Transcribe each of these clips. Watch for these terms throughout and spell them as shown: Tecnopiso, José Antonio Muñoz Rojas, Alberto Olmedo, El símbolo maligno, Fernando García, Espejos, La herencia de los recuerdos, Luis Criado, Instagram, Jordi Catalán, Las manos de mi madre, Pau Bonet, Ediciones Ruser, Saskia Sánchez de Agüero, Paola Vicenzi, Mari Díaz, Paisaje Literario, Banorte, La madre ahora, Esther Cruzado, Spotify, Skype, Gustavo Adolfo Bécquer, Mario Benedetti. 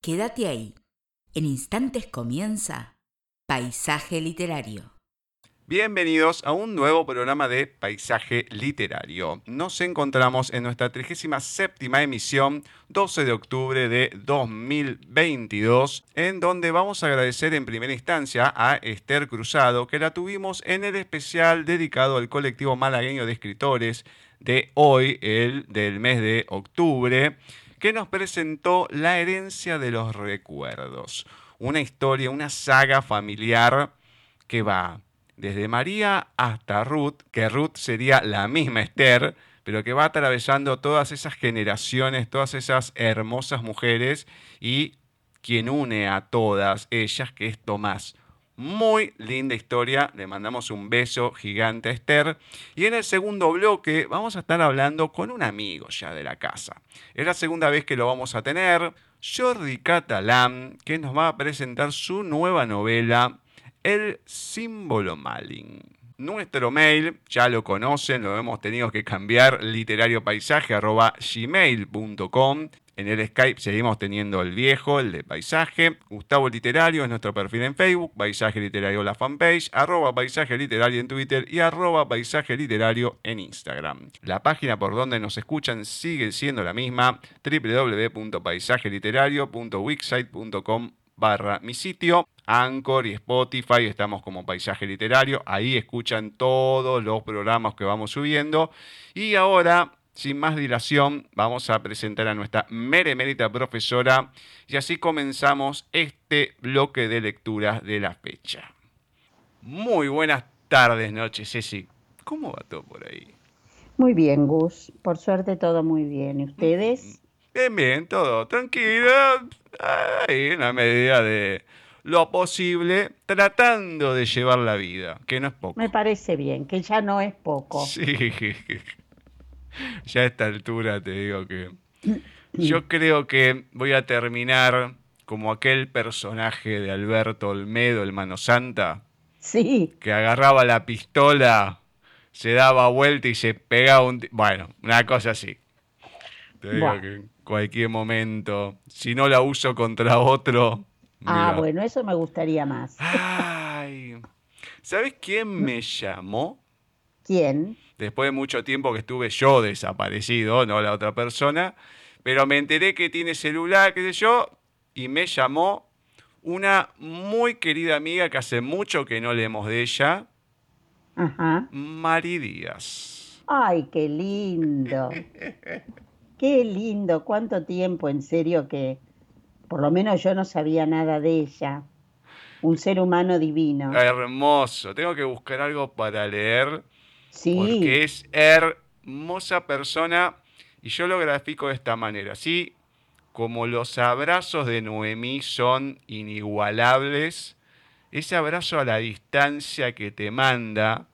Quédate ahí. En instantes comienza Paisaje Literario. Bienvenidos a un nuevo programa de Paisaje Literario. Nos encontramos en nuestra 37ª emisión, 12 de octubre de 2022, en donde vamos a agradecer en primera instancia a Esther Cruzado, que la tuvimos en el especial dedicado al colectivo malagueño de escritores de hoy, el del mes de octubre, que nos presentó La herencia de los recuerdos, una historia, una saga familiar que va desde María hasta Ruth, que Ruth sería la misma Esther, pero que va atravesando todas esas generaciones, todas esas hermosas mujeres, y quien une a todas ellas, que es Tomás. Muy linda historia, le mandamos un beso gigante a Esther. Y en el segundo bloque vamos a estar hablando con un amigo ya de la casa. Es la segunda vez que lo vamos a tener, Jordi Catalán, que nos va a presentar su nueva novela, El símbolo maligno. Nuestro mail, ya lo conocen, lo hemos tenido que cambiar, literariopaisaje@gmail.com. En el Skype seguimos teniendo el viejo, el de Paisaje. Gustavo Literario es nuestro perfil en Facebook, Paisaje Literario la fanpage, @Paisaje Literario en Twitter y @Paisaje Literario en Instagram. La página por donde nos escuchan sigue siendo la misma, www.paisajeliterario.wixsite.com/mi sitio. Anchor y Spotify, estamos como Paisaje Literario. Ahí escuchan todos los programas que vamos subiendo. Y ahora, sin más dilación, vamos a presentar a nuestra meremérita profesora. Y así comenzamos este bloque de lecturas de la fecha. Muy buenas tardes, noches, Ceci. ¿Cómo va todo por ahí? Muy bien, Gus. Por suerte todo muy bien. ¿Y ustedes? Bien, bien, todo tranquilo. Ahí, en la medida de lo posible, tratando de llevar la vida, que no es poco. Me parece bien, que ya no es poco. Sí, ya a esta altura te digo que yo creo que voy a terminar como aquel personaje de Alberto Olmedo, el Mano Santa, sí, que agarraba la pistola, se daba vuelta y se pegaba un bueno, una cosa así. Te digo que en cualquier momento, si no la uso contra otro... Mira. Ah, bueno, eso me gustaría más. Ay, ¿sabes quién me llamó? ¿Quién? Después de mucho tiempo que estuve yo desaparecido, no la otra persona, pero me enteré que tiene celular, qué sé yo, y me llamó una muy querida amiga que hace mucho que no leemos de ella, Mari Díaz. Ay, qué lindo. Qué lindo, cuánto tiempo, en serio que... Por lo menos yo no sabía nada de ella. Un ser humano divino. Hermoso. Tengo que buscar algo para leer. Sí. Porque es hermosa persona. Y yo lo grafico de esta manera. Así como los abrazos de Noemí son inigualables, ese abrazo a la distancia que te manda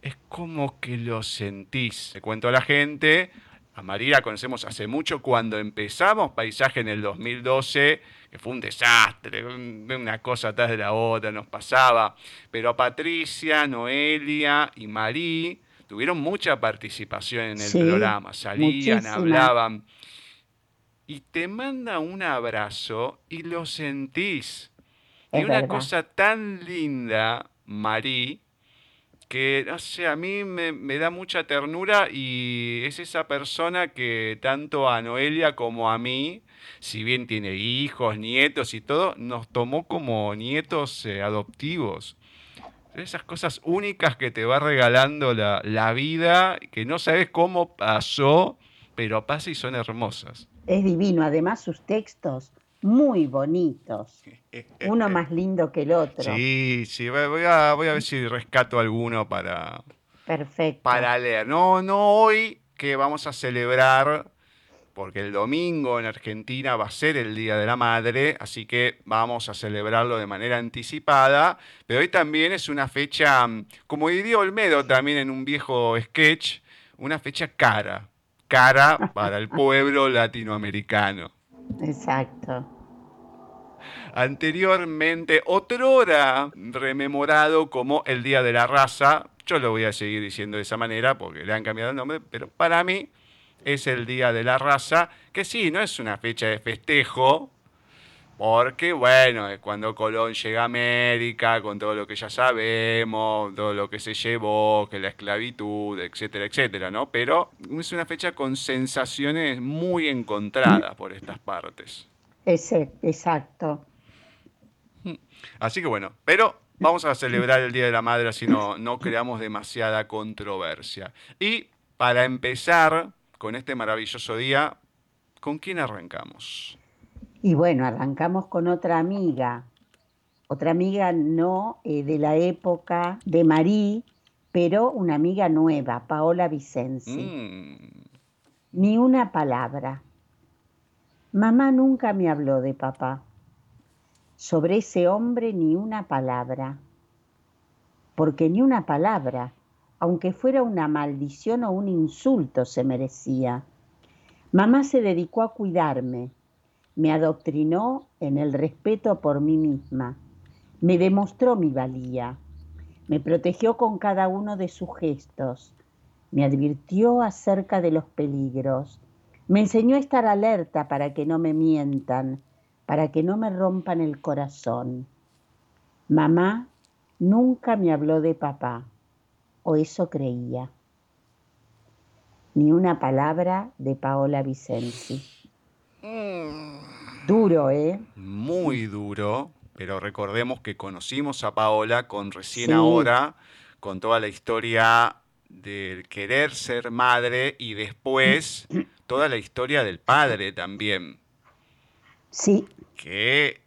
es como que lo sentís. Te cuento a la gente... A María la conocemos hace mucho, cuando empezamos Paisaje en el 2012, que fue un desastre, una cosa atrás de la otra nos pasaba. Pero Patricia, Noelia y Marí tuvieron mucha participación en el programa, salían, muchísima, hablaban. Y te manda un abrazo y lo sentís. Es y una verdad. Cosa tan linda, Marí, que, no sé, a mí me da mucha ternura y es esa persona que tanto a Noelia como a mí, si bien tiene hijos, nietos y todo, nos tomó como nietos adoptivos. Esas cosas únicas que te va regalando la vida, que no sabes cómo pasó, pero pasa y son hermosas. Es divino, además sus textos muy bonitos, uno más lindo que el otro. Sí, sí, voy a ver si rescato alguno para... Perfecto. Para leer. No hoy, que vamos a celebrar, porque el domingo en Argentina va a ser el Día de la Madre, así que vamos a celebrarlo de manera anticipada, pero hoy también es una fecha, como diría Olmedo también en un viejo sketch, una fecha cara para el pueblo latinoamericano. Exacto. Anteriormente, otrora rememorado como el Día de la Raza, yo lo voy a seguir diciendo de esa manera porque le han cambiado el nombre, pero para mí es el Día de la Raza, que sí, no es una fecha de festejo, Porque, bueno, cuando Colón llega a América, con todo lo que ya sabemos, todo lo que se llevó, que la esclavitud, etcétera, etcétera, ¿no? Pero es una fecha con sensaciones muy encontradas por estas partes. Exacto. Así que, bueno, pero vamos a celebrar el Día de la Madre, así no creamos demasiada controversia. Y para empezar con este maravilloso día, ¿con quién arrancamos? Y bueno, arrancamos con otra amiga no de la época de Marí, pero una amiga nueva, Paola Vicenzi. Ni una palabra. Mamá nunca me habló de papá. Sobre ese hombre ni una palabra. Porque ni una palabra, aunque fuera una maldición o un insulto, se merecía. Mamá se dedicó a cuidarme. Me adoctrinó en el respeto por mí misma. Me demostró mi valía. Me protegió con cada uno de sus gestos. Me advirtió acerca de los peligros. Me enseñó a estar alerta para que no me mientan, para que no me rompan el corazón. Mamá nunca me habló de papá, o eso creía. Ni una palabra de Paola Vicenzi. Duro, ¿eh? Muy duro, pero recordemos que conocimos a Paola con recién ahora, con toda la historia del querer ser madre y después toda la historia del padre también. Sí. Que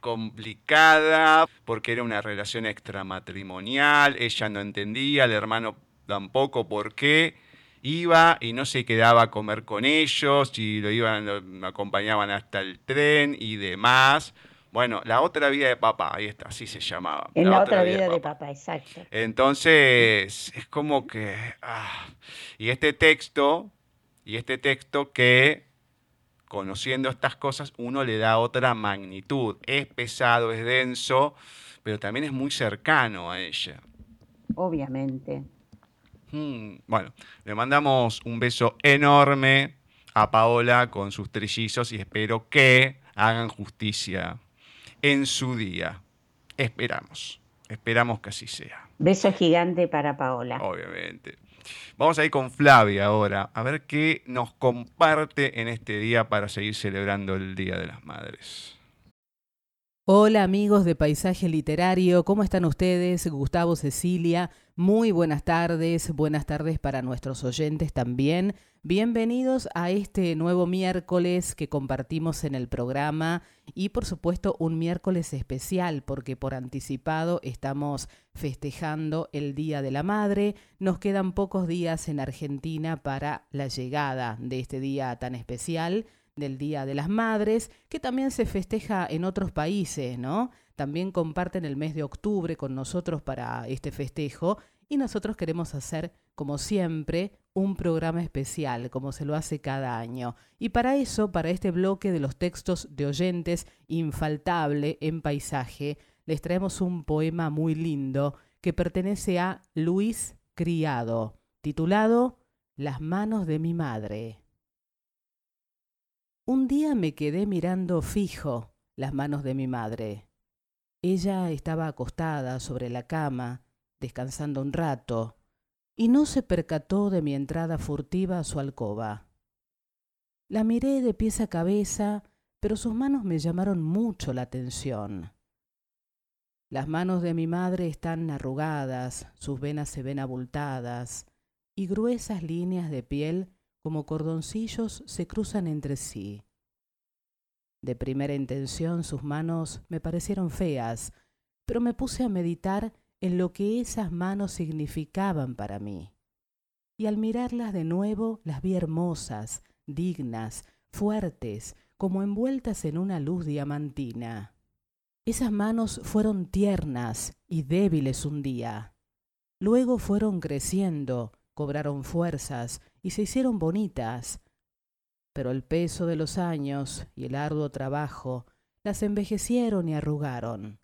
complicada, porque era una relación extramatrimonial, ella no entendía, el hermano tampoco por qué. Iba y no se quedaba a comer con ellos, y lo acompañaban hasta el tren y demás. Bueno, La otra vida de papá, ahí está, así se llamaba. En la otra vida de papá, exacto. Entonces, es como que... Y este texto que, conociendo estas cosas, uno le da otra magnitud. Es pesado, es denso, pero también es muy cercano a ella. Obviamente. Bueno, le mandamos un beso enorme a Paola con sus trillizos y espero que hagan justicia en su día. Esperamos que así sea. Beso gigante para Paola. Obviamente. Vamos a ir con Flavia ahora, a ver qué nos comparte en este día para seguir celebrando el Día de las Madres. Hola amigos de Paisaje Literario, ¿cómo están ustedes? Gustavo, Cecilia, muy buenas tardes para nuestros oyentes también. Bienvenidos a este nuevo miércoles que compartimos en el programa y por supuesto un miércoles especial porque por anticipado estamos festejando el Día de la Madre. Nos quedan pocos días en Argentina para la llegada de este día tan especial, del Día de las Madres, que también se festeja en otros países, ¿no? También comparten el mes de octubre con nosotros para este festejo y nosotros queremos hacer, como siempre, un programa especial, como se lo hace cada año. Y para eso, para este bloque de los textos de oyentes infaltable en Paisaje, les traemos un poema muy lindo que pertenece a Luis Criado, titulado Las manos de mi madre. Un día me quedé mirando fijo las manos de mi madre. Ella estaba acostada sobre la cama, descansando un rato, y no se percató de mi entrada furtiva a su alcoba. La miré de pies a cabeza, pero sus manos me llamaron mucho la atención. Las manos de mi madre están arrugadas, sus venas se ven abultadas, y gruesas líneas de piel como cordoncillos se cruzan entre sí. De primera intención sus manos me parecieron feas, pero me puse a meditar en lo que esas manos significaban para mí. Y al mirarlas de nuevo las vi hermosas, dignas, fuertes, como envueltas en una luz diamantina. Esas manos fueron tiernas y débiles un día. Luego fueron creciendo, cobraron fuerzas y se hicieron bonitas, pero el peso de los años y el arduo trabajo las envejecieron y arrugaron.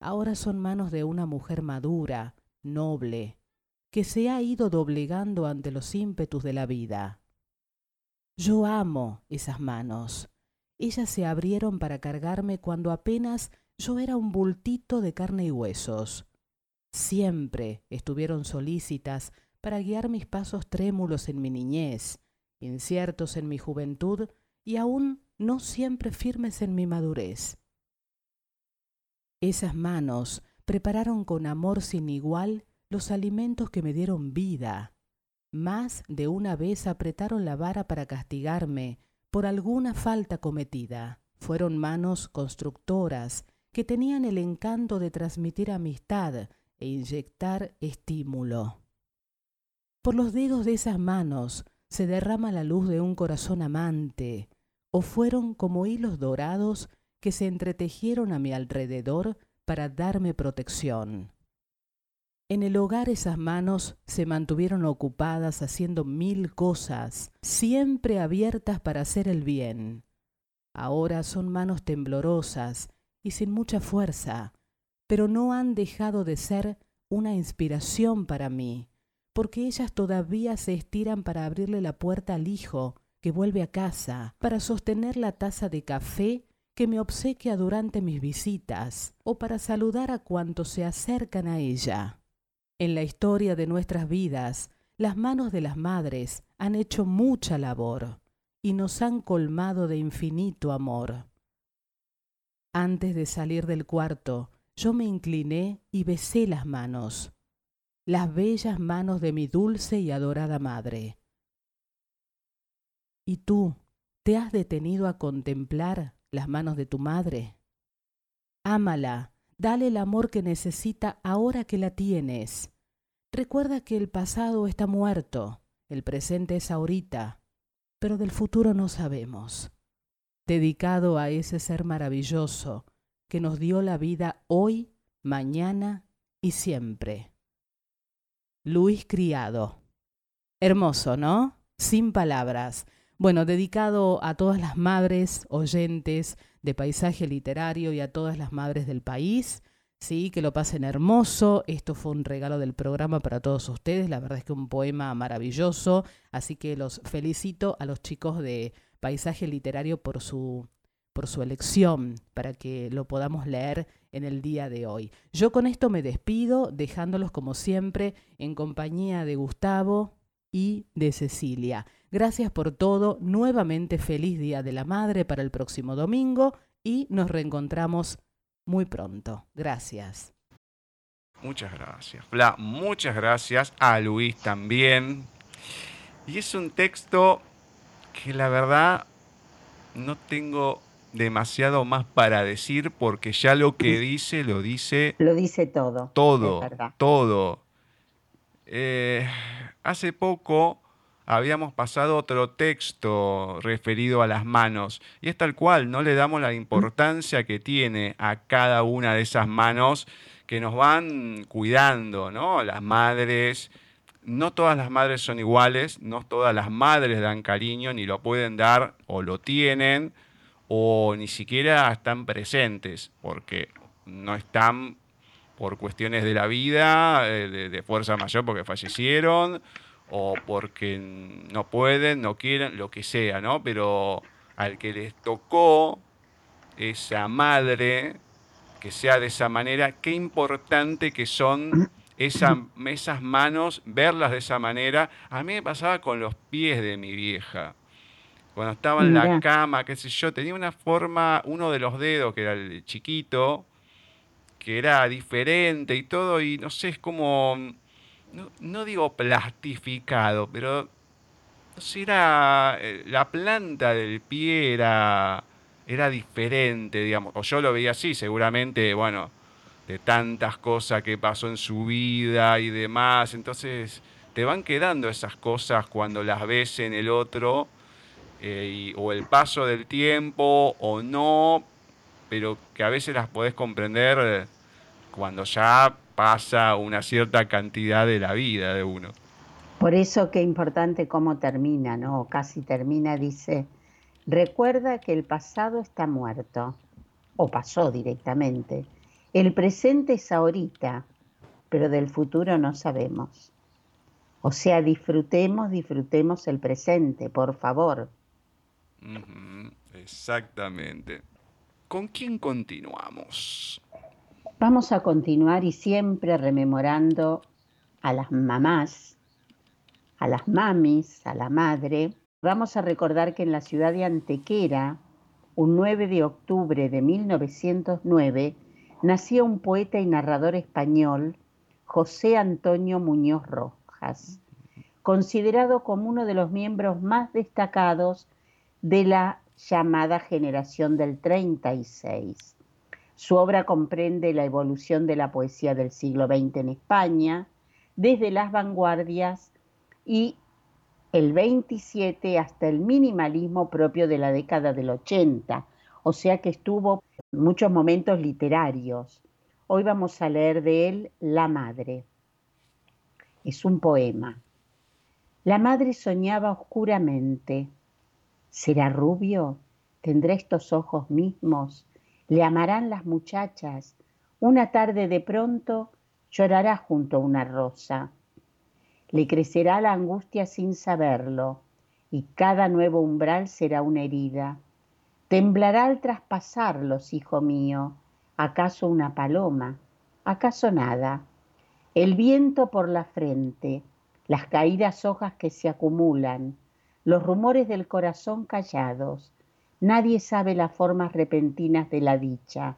Ahora son manos de una mujer madura, noble, que se ha ido doblegando ante los ímpetus de la vida. Yo amo esas manos ellas se abrieron para cargarme cuando apenas yo era un bultito de carne y huesos. Siempre estuvieron solícitas para guiar mis pasos trémulos en mi niñez, inciertos en mi juventud y aún no siempre firmes en mi madurez. Esas manos prepararon con amor sin igual los alimentos que me dieron vida. Más de una vez apretaron la vara para castigarme por alguna falta cometida. Fueron manos constructoras que tenían el encanto de transmitir amistad e inyectar estímulo. Por los dedos de esas manos se derrama la luz de un corazón amante, o fueron como hilos dorados que se entretejieron a mi alrededor para darme protección. En el hogar esas manos se mantuvieron ocupadas haciendo mil cosas, siempre abiertas para hacer el bien. Ahora son manos temblorosas y sin mucha fuerza, pero no han dejado de ser una inspiración para mí, porque ellas todavía se estiran para abrirle la puerta al hijo que vuelve a casa, para sostener la taza de café que me obsequia durante mis visitas, o para saludar a cuantos se acercan a ella. En la historia de nuestras vidas, las manos de las madres han hecho mucha labor y nos han colmado de infinito amor. Antes de salir del cuarto, yo me incliné y besé las manos, las bellas manos de mi dulce y adorada madre. ¿Y tú, te has detenido a contemplar las manos de tu madre? Ámala, dale el amor que necesita ahora que la tienes. Recuerda que el pasado está muerto, el presente es ahorita, pero del futuro no sabemos. Dedicado a ese ser maravilloso que nos dio la vida hoy, mañana y siempre. Luis Criado. Hermoso, ¿no? Sin palabras. Bueno, dedicado a todas las madres oyentes de Paisaje Literario y a todas las madres del país, sí, que lo pasen hermoso. Esto fue un regalo del programa para todos ustedes. La verdad es que un poema maravilloso, así que los felicito a los chicos de Paisaje Literario por su elección, para que lo podamos leer en el día de hoy. Yo con esto me despido, dejándolos como siempre en compañía de Gustavo y de Cecilia. Gracias por todo, nuevamente feliz Día de la Madre para el próximo domingo y nos reencontramos muy pronto. Gracias. Muchas gracias, Fla. Muchas gracias a Luis también. Y es un texto que la verdad no tengo demasiado más para decir porque ya lo que dice, lo dice. Lo dice todo. Todo, todo. Hace poco habíamos pasado otro texto referido a las manos y es tal cual, no le damos la importancia que tiene a cada una de esas manos que nos van cuidando, ¿no? Las madres, no todas las madres son iguales, no todas las madres dan cariño, ni lo pueden dar o lo tienen o ni siquiera están presentes porque no están por cuestiones de la vida, de fuerza mayor porque fallecieron, o porque no pueden, no quieren, lo que sea, ¿no? Pero al que les tocó esa madre, que sea de esa manera, qué importante que son esas manos, verlas de esa manera. A mí me pasaba con los pies de mi vieja. Cuando estaba en la cama, qué sé yo, tenía una forma, uno de los dedos, que era el chiquito, que era diferente y todo, y no sé, es como... No digo plastificado, pero no sé, era la planta del pie era diferente, digamos, o yo lo veía así, seguramente, bueno, de tantas cosas que pasó en su vida y demás, entonces te van quedando esas cosas cuando las ves en el otro, o el paso del tiempo o no, pero que a veces las podés comprender cuando ya pasa una cierta cantidad de la vida de uno. Por eso qué importante cómo termina, ¿no? Casi termina, dice, recuerda que el pasado está muerto, o pasó directamente. El presente es ahorita, pero del futuro no sabemos. O sea, disfrutemos el presente, por favor. Uh-huh. Exactamente. ¿Con quién continuamos? Vamos a continuar y siempre rememorando a las mamás, a las mamis, a la madre. Vamos a recordar que en la ciudad de Antequera, un 9 de octubre de 1909, nació un poeta y narrador español, José Antonio Muñoz Rojas, considerado como uno de los miembros más destacados de la llamada generación del 36. Su obra comprende la evolución de la poesía del siglo XX en España, desde las vanguardias y el 27 hasta el minimalismo propio de la década del 80, o sea que estuvo en muchos momentos literarios. Hoy vamos a leer de él La madre. Es un poema. La madre soñaba oscuramente. ¿Será rubio? ¿Tendrá estos ojos mismos? ¿Le amarán las muchachas? Una tarde de pronto llorará junto a una rosa. Le crecerá la angustia sin saberlo, y cada nuevo umbral será una herida. Temblará al traspasarlos, hijo mío. ¿Acaso una paloma? ¿Acaso nada? El viento por la frente, las caídas hojas que se acumulan, los rumores del corazón callados. Nadie sabe las formas repentinas de la dicha.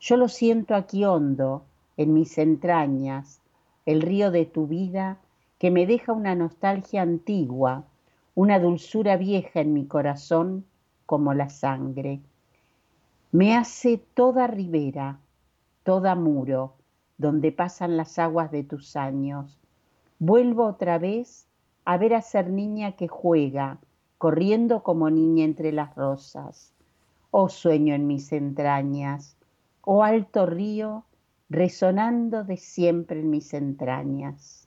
Yo lo siento aquí hondo, en mis entrañas, el río de tu vida que me deja una nostalgia antigua, una dulzura vieja en mi corazón como la sangre. Me hace toda ribera, toda muro, donde pasan las aguas de tus años. Vuelvo otra vez a ver a ser niña que juega, corriendo como niña entre las rosas. Oh sueño en mis entrañas, oh alto río, resonando de siempre en mis entrañas.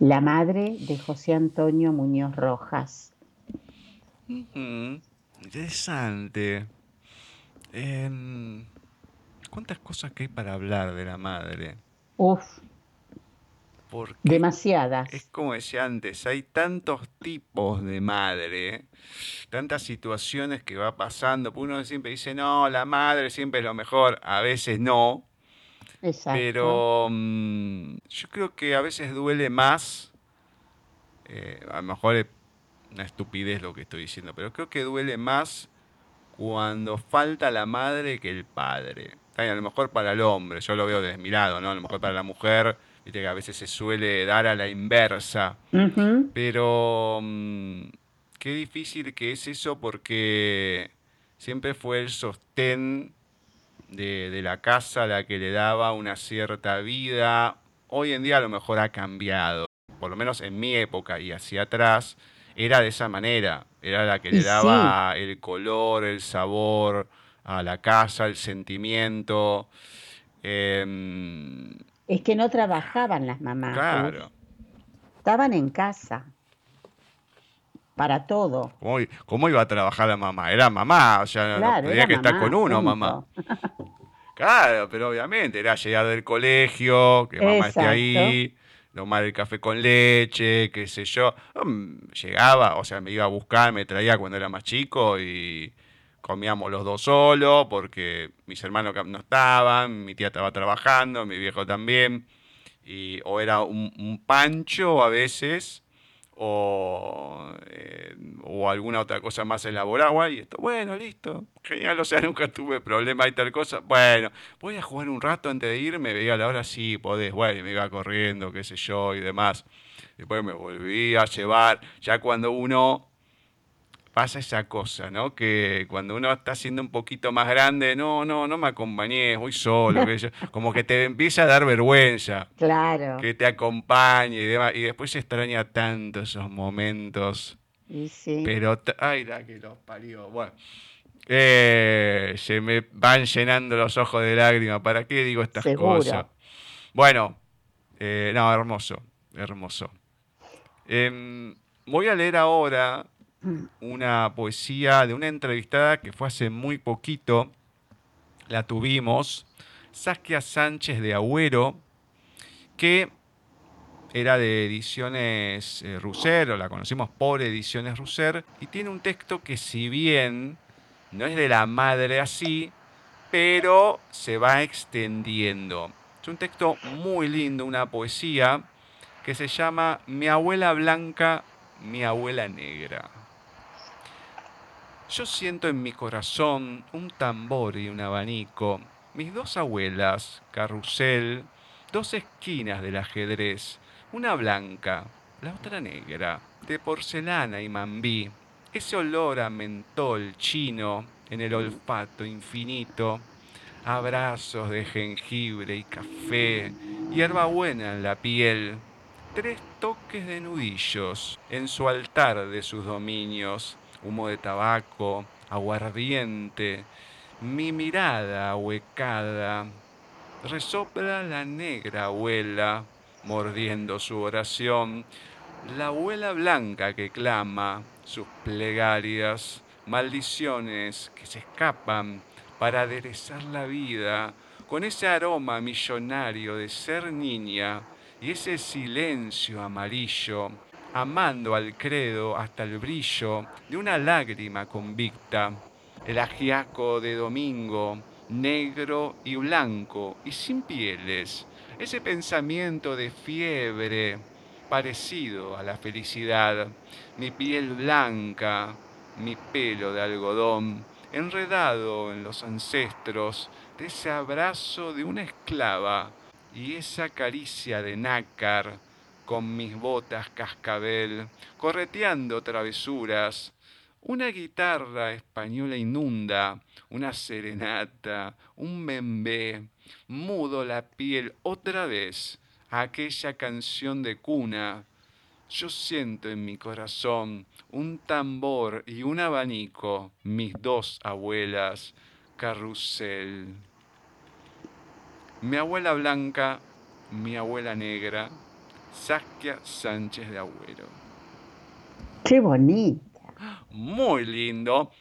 La madre de José Antonio Muñoz Rojas. Uh-huh. Interesante. ¿Cuántas cosas que hay para hablar de la madre? Uf. Porque demasiadas. Es como decía antes, hay tantos tipos de madre, tantas situaciones que va pasando. Uno siempre dice, no, la madre siempre es lo mejor. A veces no. Exacto. Pero yo creo que a veces duele más. A lo mejor es una estupidez lo que estoy diciendo, pero creo que duele más cuando falta la madre que el padre. A lo mejor para el hombre, yo lo veo desmirado, ¿no? A lo mejor para la mujer, viste que a veces se suele dar a la inversa. Uh-huh. Pero qué difícil que es eso, porque siempre fue el sostén de la casa la que le daba una cierta vida. Hoy en día a lo mejor ha cambiado, por lo menos en mi época y hacia atrás, era de esa manera, era la que le daba el color, el sabor a la casa, el sentimiento. Es que no trabajaban las mamás. Claro. Estaban en casa. Para todo. ¿Cómo iba a trabajar la mamá? Era mamá, o sea, claro, no tenía que mamá, estar con uno, punto. Mamá. Claro, pero obviamente era llegar del colegio, que mamá esté ahí, tomar el café con leche, qué sé yo. Llegaba, o sea, me iba a buscar, me traía cuando era más chico y comíamos los dos solos porque mis hermanos no estaban, mi tía estaba trabajando, mi viejo también. Y o era un pancho a veces o alguna otra cosa más elaborada. Y esto, bueno, listo, genial, o sea, nunca tuve problema y tal cosa. Bueno, voy a jugar un rato antes de irme, veía la hora, sí, podés, bueno, y me iba corriendo, qué sé yo, y demás. Después me volví a llevar, ya cuando uno pasa esa cosa, ¿no? Que cuando uno está siendo un poquito más grande, no me acompañes, voy solo, que yo, como que te empieza a dar vergüenza. Claro. Que te acompañe y demás. Y después se extraña tanto esos momentos. Y sí. Pero, ay, la que los parió. Bueno, se me van llenando los ojos de lágrimas. ¿Para qué digo estas cosas? Bueno, hermoso. Voy a leer ahora una poesía de una entrevistada que fue hace muy poquito, la tuvimos, Saskia Sánchez de Agüero, que era de Ediciones Ruser, o la conocimos por Ediciones Ruser, y tiene un texto que, si bien no es de la madre así, pero se va extendiendo. Es un texto muy lindo, una poesía que se llama Mi abuela blanca, mi abuela negra. Yo siento en mi corazón un tambor y un abanico, mis dos abuelas, carrusel, dos esquinas del ajedrez, una blanca, la otra negra, de porcelana y mambí, ese olor a mentol chino en el olfato infinito, abrazos de jengibre y café, hierbabuena en la piel, tres toques de nudillos en su altar de sus dominios, humo de tabaco, aguardiente, mi mirada ahuecada, resopla la negra abuela, mordiendo su oración, la abuela blanca que clama sus plegarias, maldiciones que se escapan para aderezar la vida con ese aroma millonario de ser niña y ese silencio amarillo, amando al credo hasta el brillo de una lágrima convicta, el ajiaco de domingo, negro y blanco y sin pieles, ese pensamiento de fiebre parecido a la felicidad, mi piel blanca, mi pelo de algodón, enredado en los ancestros de ese abrazo de una esclava y esa caricia de nácar con mis botas cascabel, correteando travesuras. Una guitarra española inunda, una serenata, un bembé, mudo la piel otra vez a aquella canción de cuna. Yo siento en mi corazón un tambor y un abanico, mis dos abuelas, carrusel. Mi abuela blanca, mi abuela negra, Saskia Sánchez de Agüero. ¡Qué bonita! Muy lindo.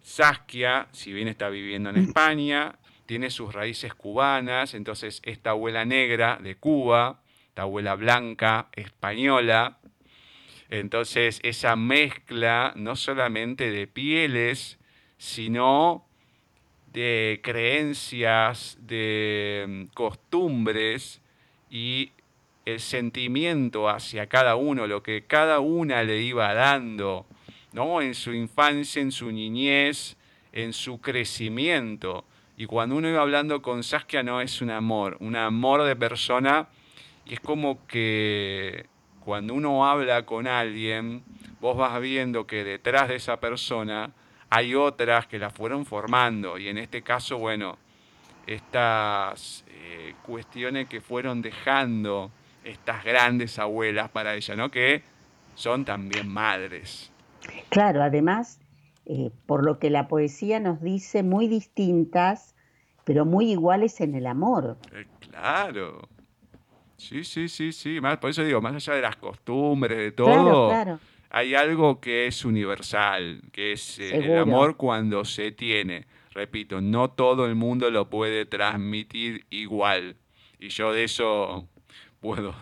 Saskia, si bien está viviendo en España, tiene sus raíces cubanas, entonces esta abuela negra de Cuba, esta abuela blanca española. Entonces esa mezcla no solamente de pieles, sino de creencias, de costumbres y el sentimiento hacia cada uno, lo que cada una le iba dando, ¿no? En su infancia, en su niñez, en su crecimiento. Y cuando uno iba hablando con Saskia, no, es un amor de persona. Y es como que cuando uno habla con alguien, vos vas viendo que detrás de esa persona hay otras que la fueron formando. Y en este caso, bueno, estas cuestiones que fueron dejando estas grandes abuelas para ella, ¿no? Que son también madres. Claro, además, por lo que la poesía nos dice, muy distintas, pero muy iguales en el amor. Claro. Sí. Más, por eso digo, más allá de las costumbres, de todo, claro. Hay algo que es universal, que es el amor cuando se tiene. Repito, no todo el mundo lo puede transmitir igual. Y yo de eso puedo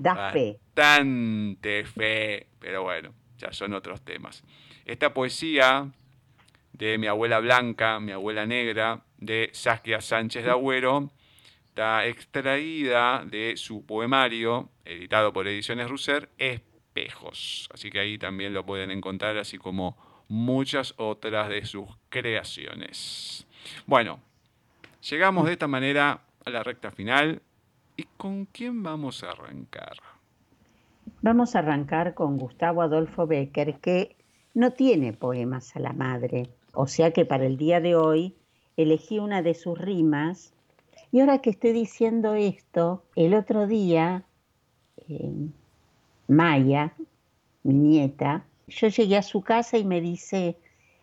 dar bastante fe, pero bueno, ya son otros temas. Esta poesía de Mi abuela blanca, mi abuela negra, de Saskia Sánchez de Agüero, está extraída de su poemario, editado por Ediciones Ruser, Espejos. Así que ahí también lo pueden encontrar, así como muchas otras de sus creaciones. Bueno, llegamos de esta manera a la recta final. ¿Y con quién vamos a arrancar? Vamos a arrancar con Gustavo Adolfo Bécquer, que no tiene poemas a la madre. O sea que para el día de hoy elegí una de sus rimas. Y ahora que estoy diciendo esto, el otro día, Maya, mi nieta, yo llegué a su casa y me dice,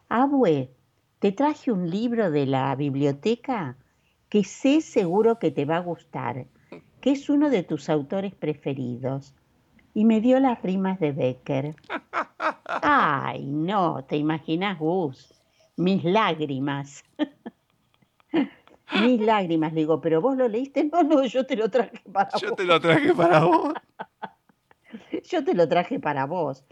abue, te traje un libro de la biblioteca que sé seguro que te va a gustar, que es uno de tus autores preferidos. Y me dio las rimas de Bécquer. Ay, no, te imaginas, Gus, mis lágrimas. Mis lágrimas, le digo, pero vos lo leíste. No, no, yo te lo traje para vos. Yo te lo traje para vos. Yo te lo traje para vos.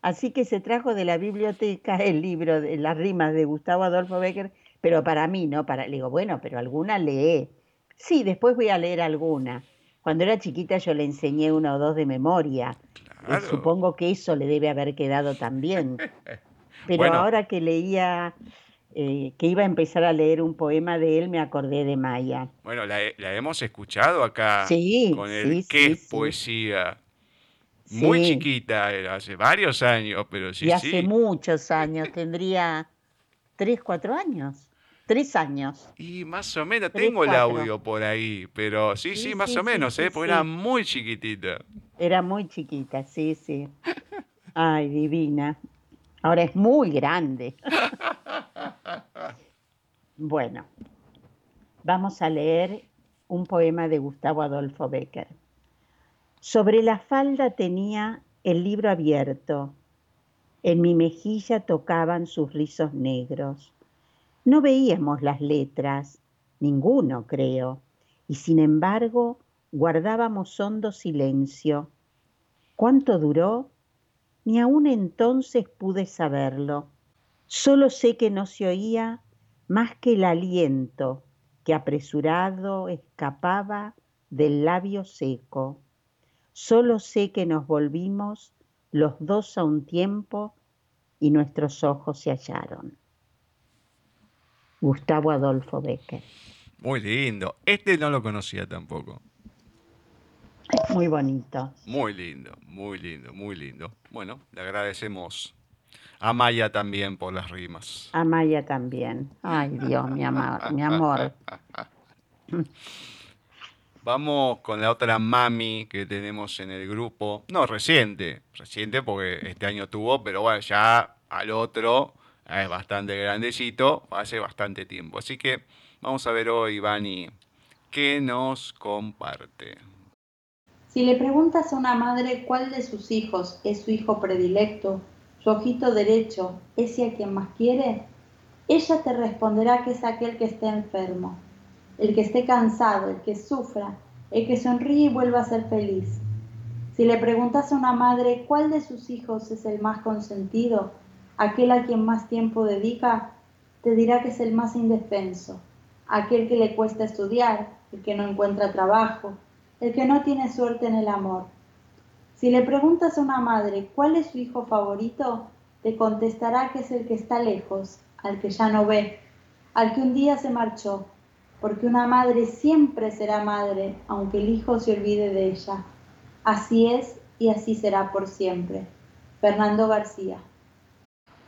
Así que se trajo de la biblioteca el libro de las rimas de Gustavo Adolfo Bécquer, pero para mí, ¿no? Le digo, bueno, pero alguna leé. Sí, después voy a leer alguna. Cuando era chiquita yo le enseñé una o dos de memoria. Claro. Supongo que eso le debe haber quedado también. Pero bueno, ahora que leía, que iba a empezar a leer un poema de él, me acordé de Maya. Bueno, la hemos escuchado acá, sí, con el sí, que sí, es sí. Poesía. Muy sí. Chiquita, hace varios años, pero sí, y hace sí. Muchos años, tendría 3, 4 años. 3 años. Y más o menos, 3, tengo 4. El audio por ahí, pero sí, sí, sí más sí, o menos, sí, porque sí. Era muy chiquitita. Era muy chiquita, sí, sí. Ay, divina. Ahora es muy grande. Bueno, vamos a leer un poema de Gustavo Adolfo Bécquer. Sobre la falda tenía el libro abierto. En mi mejilla tocaban sus rizos negros. No veíamos las letras, ninguno creo, y sin embargo guardábamos hondo silencio. ¿Cuánto duró? Ni aún entonces pude saberlo. Solo sé que no se oía más que el aliento que apresurado escapaba del labio seco. Solo sé que nos volvimos los dos a un tiempo y nuestros ojos se hallaron. Gustavo Adolfo Bécquer. Muy lindo. Este no lo conocía tampoco. Muy bonito. Muy lindo, muy lindo, muy lindo. Bueno, le agradecemos a Maya también por las rimas. A Maya también. Ay, Dios, mi amor. Vamos con la otra mami que tenemos en el grupo. No, reciente porque este año tuvo, pero bueno, ya al otro es bastante grandecito, hace bastante tiempo. Así que vamos a ver hoy, Vani, qué nos comparte. Si le preguntas a una madre cuál de sus hijos es su hijo predilecto, su ojito derecho, ese a quien más quiere, ella te responderá que es aquel que esté enfermo. El que esté cansado, el que sufra, el que sonríe y vuelva a ser feliz. Si le preguntas a una madre cuál de sus hijos es el más consentido, aquel a quien más tiempo dedica, te dirá que es el más indefenso, aquel que le cuesta estudiar, el que no encuentra trabajo, el que no tiene suerte en el amor. Si le preguntas a una madre cuál es su hijo favorito, te contestará que es el que está lejos, al que ya no ve, al que un día se marchó. Porque una madre siempre será madre, aunque el hijo se olvide de ella. Así es y así será por siempre. Fernando García.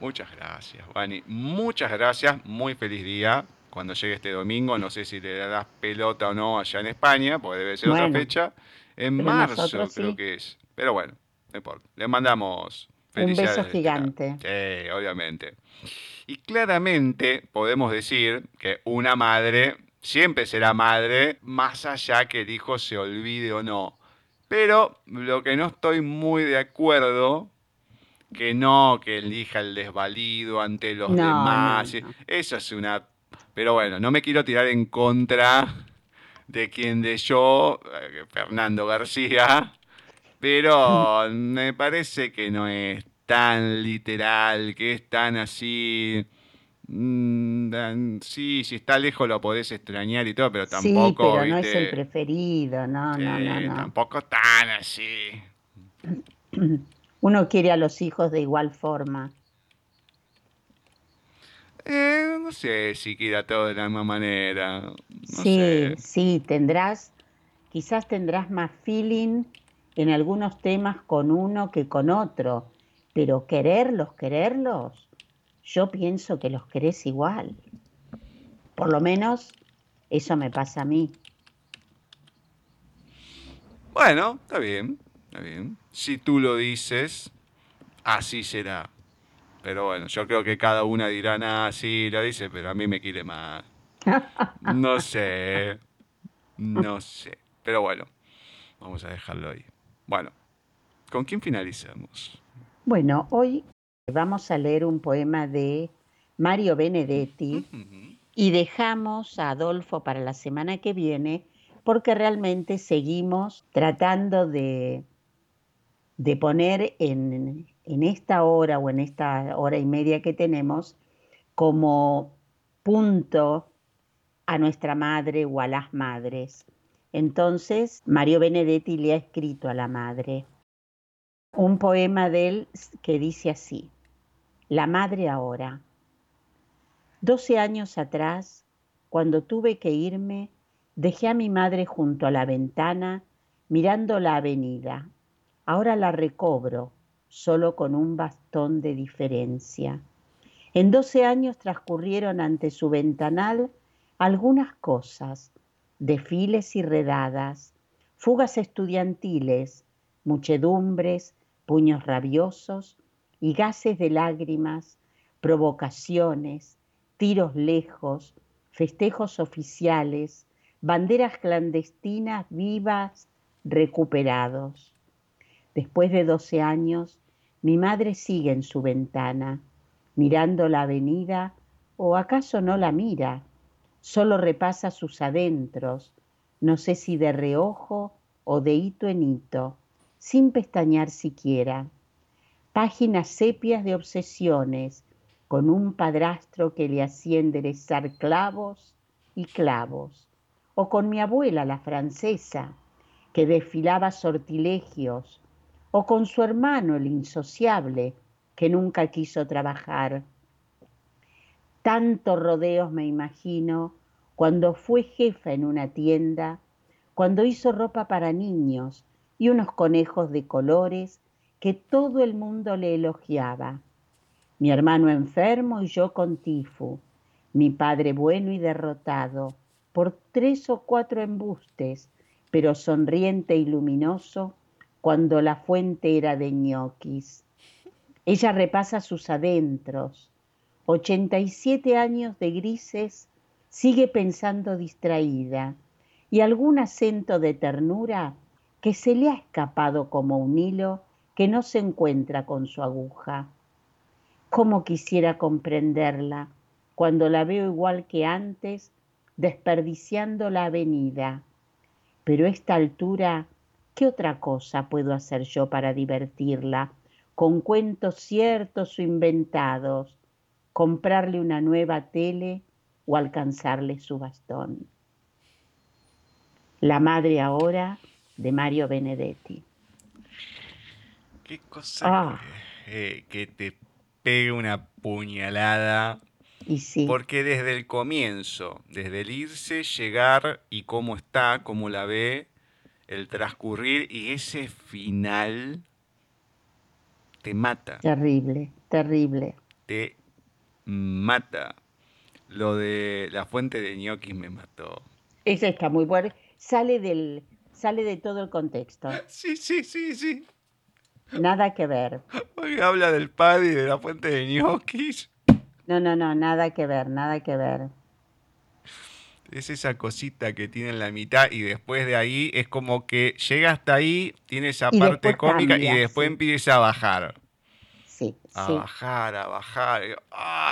Muchas gracias, Vani. Muchas gracias. Muy feliz día. Cuando llegue este domingo, no sé si le darás pelota o no allá en España, porque debe ser bueno, otra fecha. En marzo creo sí. Que es. Pero bueno, no importa. Les mandamos felicidades. Un beso gigante. Sí, obviamente. Y claramente podemos decir que una madre siempre será madre, más allá que el hijo se olvide o no. Pero lo que no estoy muy de acuerdo, que no, que elija el desvalido ante los demás. No. Eso es una... Pero bueno, no me quiero tirar en contra de quien de yo, Fernando García, pero me parece que no es tan literal, que es tan así... Sí, si está lejos lo podés extrañar y todo, pero tampoco... Sí, pero no es el preferido, no. Tampoco tan así. Uno quiere a los hijos de igual forma. No sé si quiere a todos de la misma manera. Sí, quizás tendrás más feeling en algunos temas con uno que con otro, pero quererlos... Yo pienso que los querés igual. Por lo menos eso me pasa a mí. Bueno, está bien. Si tú lo dices, así será. Pero bueno, yo creo que cada una dirá, ah, sí, lo dice, pero a mí me quiere más. No sé. Pero bueno, vamos a dejarlo ahí. Bueno, ¿con quién finalizamos? Bueno, hoy... Vamos a leer un poema de Mario Benedetti y dejamos a Adolfo para la semana que viene porque realmente seguimos tratando de poner en esta hora o en esta hora y media que tenemos como punto a nuestra madre o a las madres. Entonces, Mario Benedetti le ha escrito a la madre un poema de él que dice así: La madre ahora. 12 años atrás, cuando tuve que irme, dejé a mi madre junto a la ventana, mirando la avenida. Ahora la recobro, solo con un bastón de diferencia. En 12 años transcurrieron ante su ventanal algunas cosas, desfiles y redadas, fugas estudiantiles, muchedumbres, puños rabiosos y gases de lágrimas, provocaciones, tiros lejos, festejos oficiales, banderas clandestinas vivas, recuperados. Después de 12 años, mi madre sigue en su ventana, mirando la avenida, o acaso no la mira, solo repasa sus adentros, no sé si de reojo o de hito en hito, sin pestañear siquiera. Páginas sepias de obsesiones, con un padrastro que le hacía enderezar clavos y clavos, o con mi abuela, la francesa, que desfilaba sortilegios, o con su hermano, el insociable, que nunca quiso trabajar. Tantos rodeos me imagino cuando fue jefa en una tienda, cuando hizo ropa para niños y unos conejos de colores que todo el mundo le elogiaba. Mi hermano enfermo y yo con tifo, mi padre bueno y derrotado por 3 o 4 embustes, pero sonriente y luminoso cuando la fuente era de ñoquis. Ella repasa sus adentros. 87 años de grises, sigue pensando distraída, y algún acento de ternura que se le ha escapado como un hilo que no se encuentra con su aguja. Cómo quisiera comprenderla cuando la veo igual que antes, desperdiciando la avenida. Pero a esta altura, ¿qué otra cosa puedo hacer yo para divertirla? Con cuentos ciertos o inventados, comprarle una nueva tele o alcanzarle su bastón. La madre ahora, de Mario Benedetti. Qué cosa que te pegue una puñalada. Y sí. Porque desde el comienzo, desde el irse, llegar y cómo está, cómo la ve, el transcurrir y ese final te mata. Terrible, terrible. Te mata. Lo de la fuente de ñoquis me mató. Esa está muy buena. Sale de todo el contexto. Sí. Nada que ver. Hoy habla del padre y de la fuente de ñoquis. No, nada que ver. Es esa cosita que tiene en la mitad y después de ahí es como que llega hasta ahí, tiene esa parte cómica cambia, y después empieza a bajar. Bajar.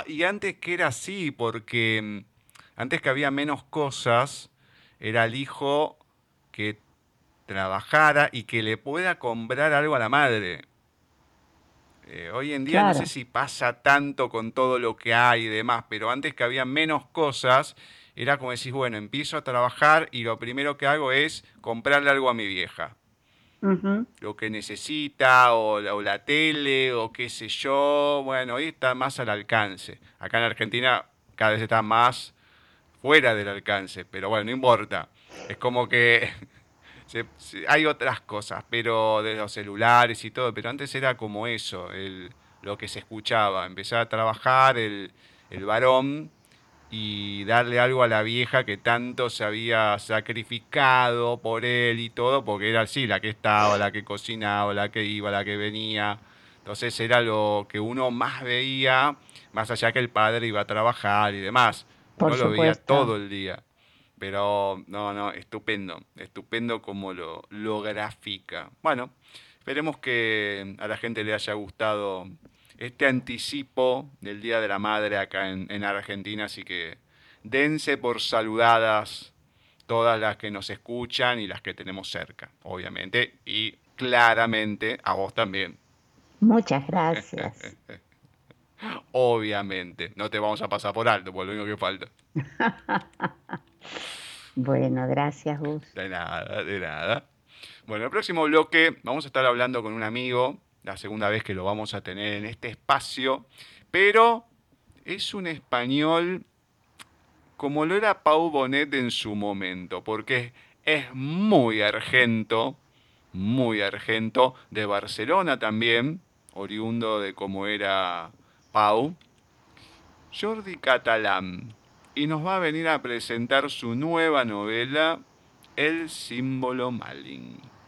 Y antes que era así, porque antes que había menos cosas, era el hijo que trabajara y que le pueda comprar algo a la madre. Hoy en día claro. No sé si pasa tanto con todo lo que hay y demás, pero antes que había menos cosas, era como decís, bueno, empiezo a trabajar y lo primero que hago es comprarle algo a mi vieja. Uh-huh. Lo que necesita, o la tele, o qué sé yo. Bueno, hoy está más al alcance. Acá en Argentina cada vez está más fuera del alcance, pero bueno, no importa. Es como que hay otras cosas, pero de los celulares y todo, pero antes era como eso, lo que se escuchaba. Empezar a trabajar el varón y darle algo a la vieja que tanto se había sacrificado por él y todo, porque era así, la que estaba, la que cocinaba, la que iba, la que venía. Entonces era lo que uno más veía, más allá que el padre iba a trabajar y demás. Uno lo veía todo el día. Pero no, estupendo como lo grafica. Bueno, esperemos que a la gente le haya gustado este anticipo del Día de la Madre acá en Argentina, así que dense por saludadas todas las que nos escuchan y las que tenemos cerca, obviamente, y claramente a vos también. Muchas gracias. Obviamente, no te vamos a pasar por alto, por lo único que falta. Bueno, gracias, Gus. De nada, de nada. Bueno, en el próximo bloque vamos a estar hablando con un amigo, la segunda vez que lo vamos a tener en este espacio, pero es un español como lo era Pau Bonet en su momento, porque es muy argento, de Barcelona también, oriundo de como era Pau, Jordi Catalán, y nos va a venir a presentar su nueva novela, El símbolo maligno.